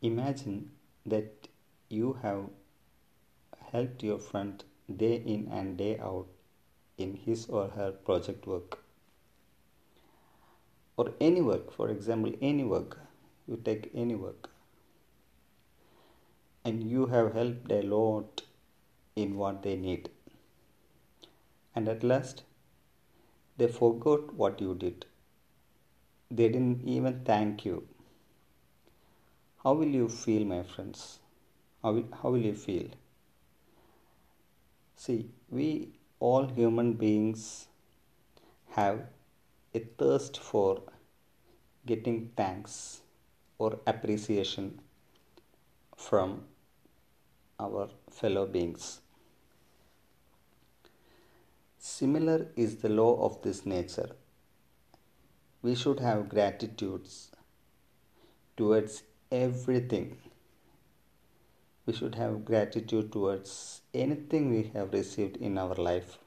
Imagine that you have helped your friend day in and day out in his or her project work or any work, for example, any work, you take any work, and you have helped a lot in what they need, and at last they forgot what you did. They didn't even thank you. How will you feel, my friends? How will you feel? See, we all human beings have a thirst for getting thanks or appreciation from our fellow beings. Similar is the law of this nature. We should have gratitudes towards everything. We should have gratitude towards anything we have received in our life.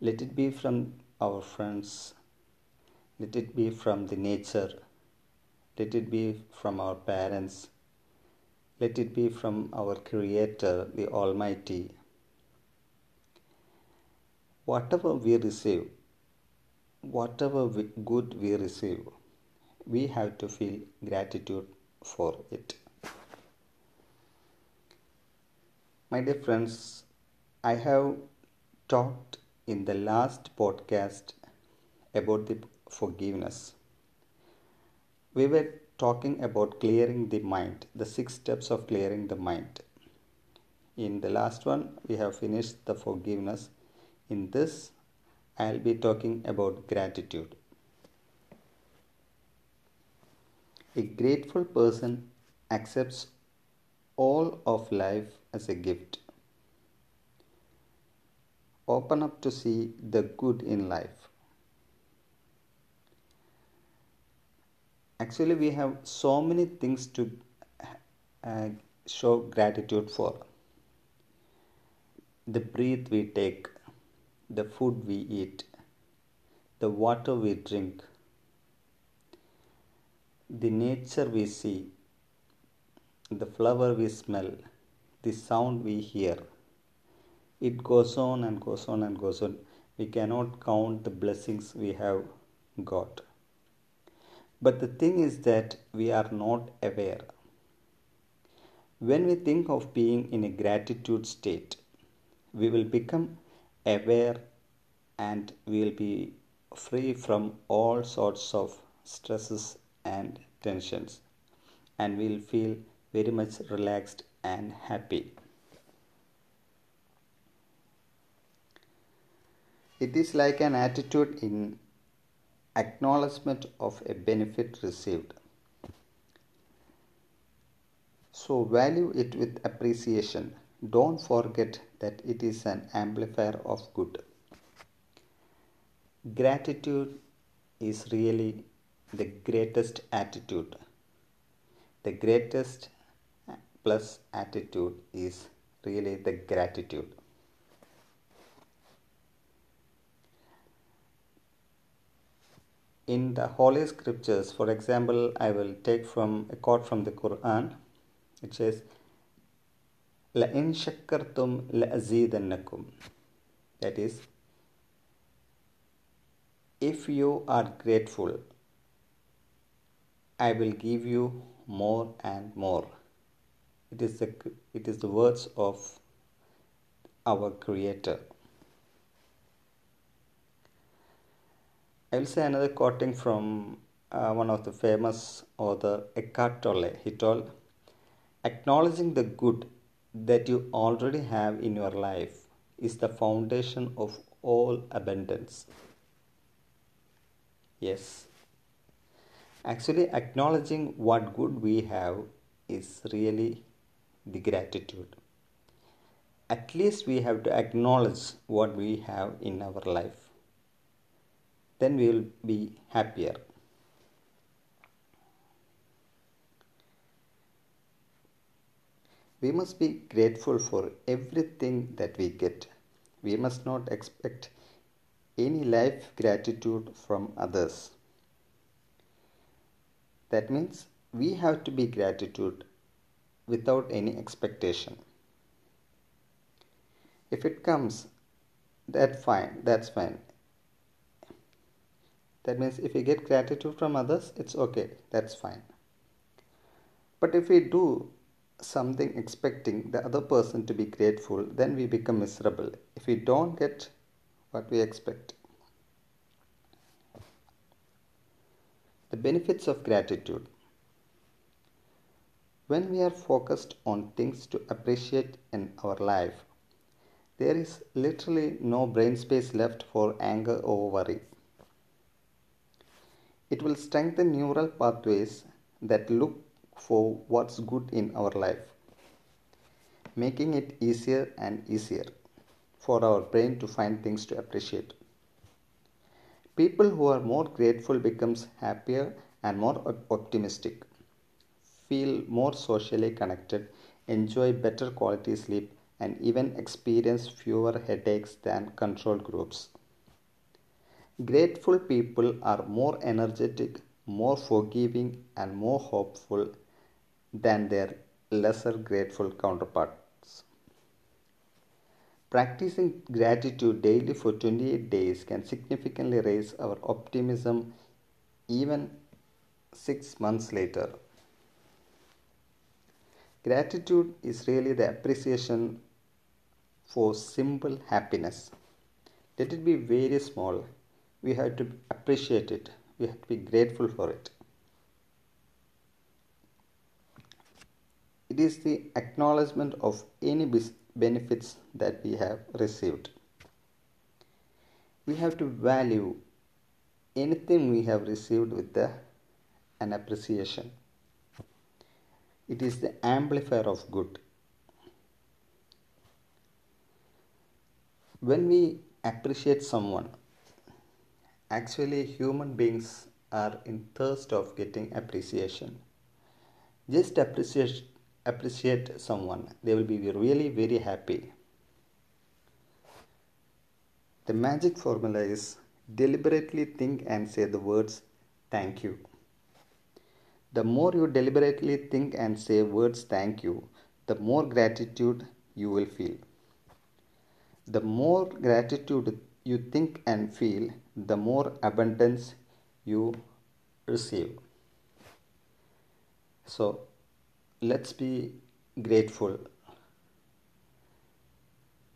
Let it be from our friends, let it be from the nature, let it be from our parents, let it be from our Creator, the Almighty. Whatever we receive, whatever good we receive, we have to feel gratitude for it. My dear friends, I have talked in the last podcast about the forgiveness. We were talking about clearing the mind, the 6 steps of clearing the mind. In the last one, we have finished the forgiveness. In this, I'll be talking about gratitude. A grateful person accepts all of life as a gift. Open up to see the good in life. Actually, we have so many things to show gratitude for. The breath we take, the food we eat, the water we drink, the nature we see, the flower we smell, the sound we hear. It goes on and goes on and goes on. We cannot count the blessings we have got. But the thing is that we are not aware. When we think of being in a gratitude state, we will become aware and we will be free from all sorts of stresses and tensions, and we'll feel very much relaxed and happy. It is like an attitude in acknowledgement of a benefit received. So value it with appreciation. Don't forget that it is an amplifier of good. Gratitude is really the greatest attitude. The greatest plus attitude is really the gratitude. In the Holy Scriptures, for example, I will take from a quote from the Quran. It says, "La in shakartum la azidannakum." That is, if you are grateful, I will give you more and more. It is the words of our Creator. I will say another quoting from one of the famous author, Eckhart Tolle. He told, "Acknowledging the good that you already have in your life is the foundation of all abundance." Yes. Actually, acknowledging what good we have is really the gratitude. At least we have to acknowledge what we have in our life. Then we will be happier. We must be grateful for everything that we get. We must not expect any life gratitude from others. That means we have to be gratitude without any expectation. If it comes, that's fine. That means if we get gratitude from others, it's okay, that's fine. But if we do something expecting the other person to be grateful, then we become miserable if we don't get what we expect. The benefits of gratitude. When we are focused on things to appreciate in our life, there is literally no brain space left for anger or worry. It will strengthen neural pathways that look for what's good in our life, making it easier and easier for our brain to find things to appreciate. People who are more grateful becomes happier and more optimistic, feel more socially connected, enjoy better quality sleep, and even experience fewer headaches than control groups. Grateful people are more energetic, more forgiving, and more hopeful than their lesser grateful counterparts. Practicing gratitude daily for 28 days can significantly raise our optimism even 6 months later. Gratitude is really the appreciation for simple happiness. Let it be very small. We have to appreciate it. We have to be grateful for it. It is the acknowledgement of any benefits that we have received. We have to value anything we have received with an appreciation. It is the amplifier of good. When we appreciate someone, actually, human beings are in thirst of getting appreciation. Just appreciate someone. They will be really very happy. The magic formula is deliberately think and say the words, thank you. The more you deliberately think and say words, thank you, the more gratitude you will feel. The more gratitude you think and feel, the more abundance you receive. So, let's be grateful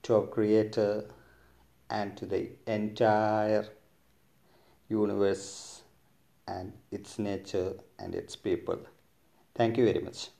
to our Creator and to the entire universe and its nature and its people. Thank you very much.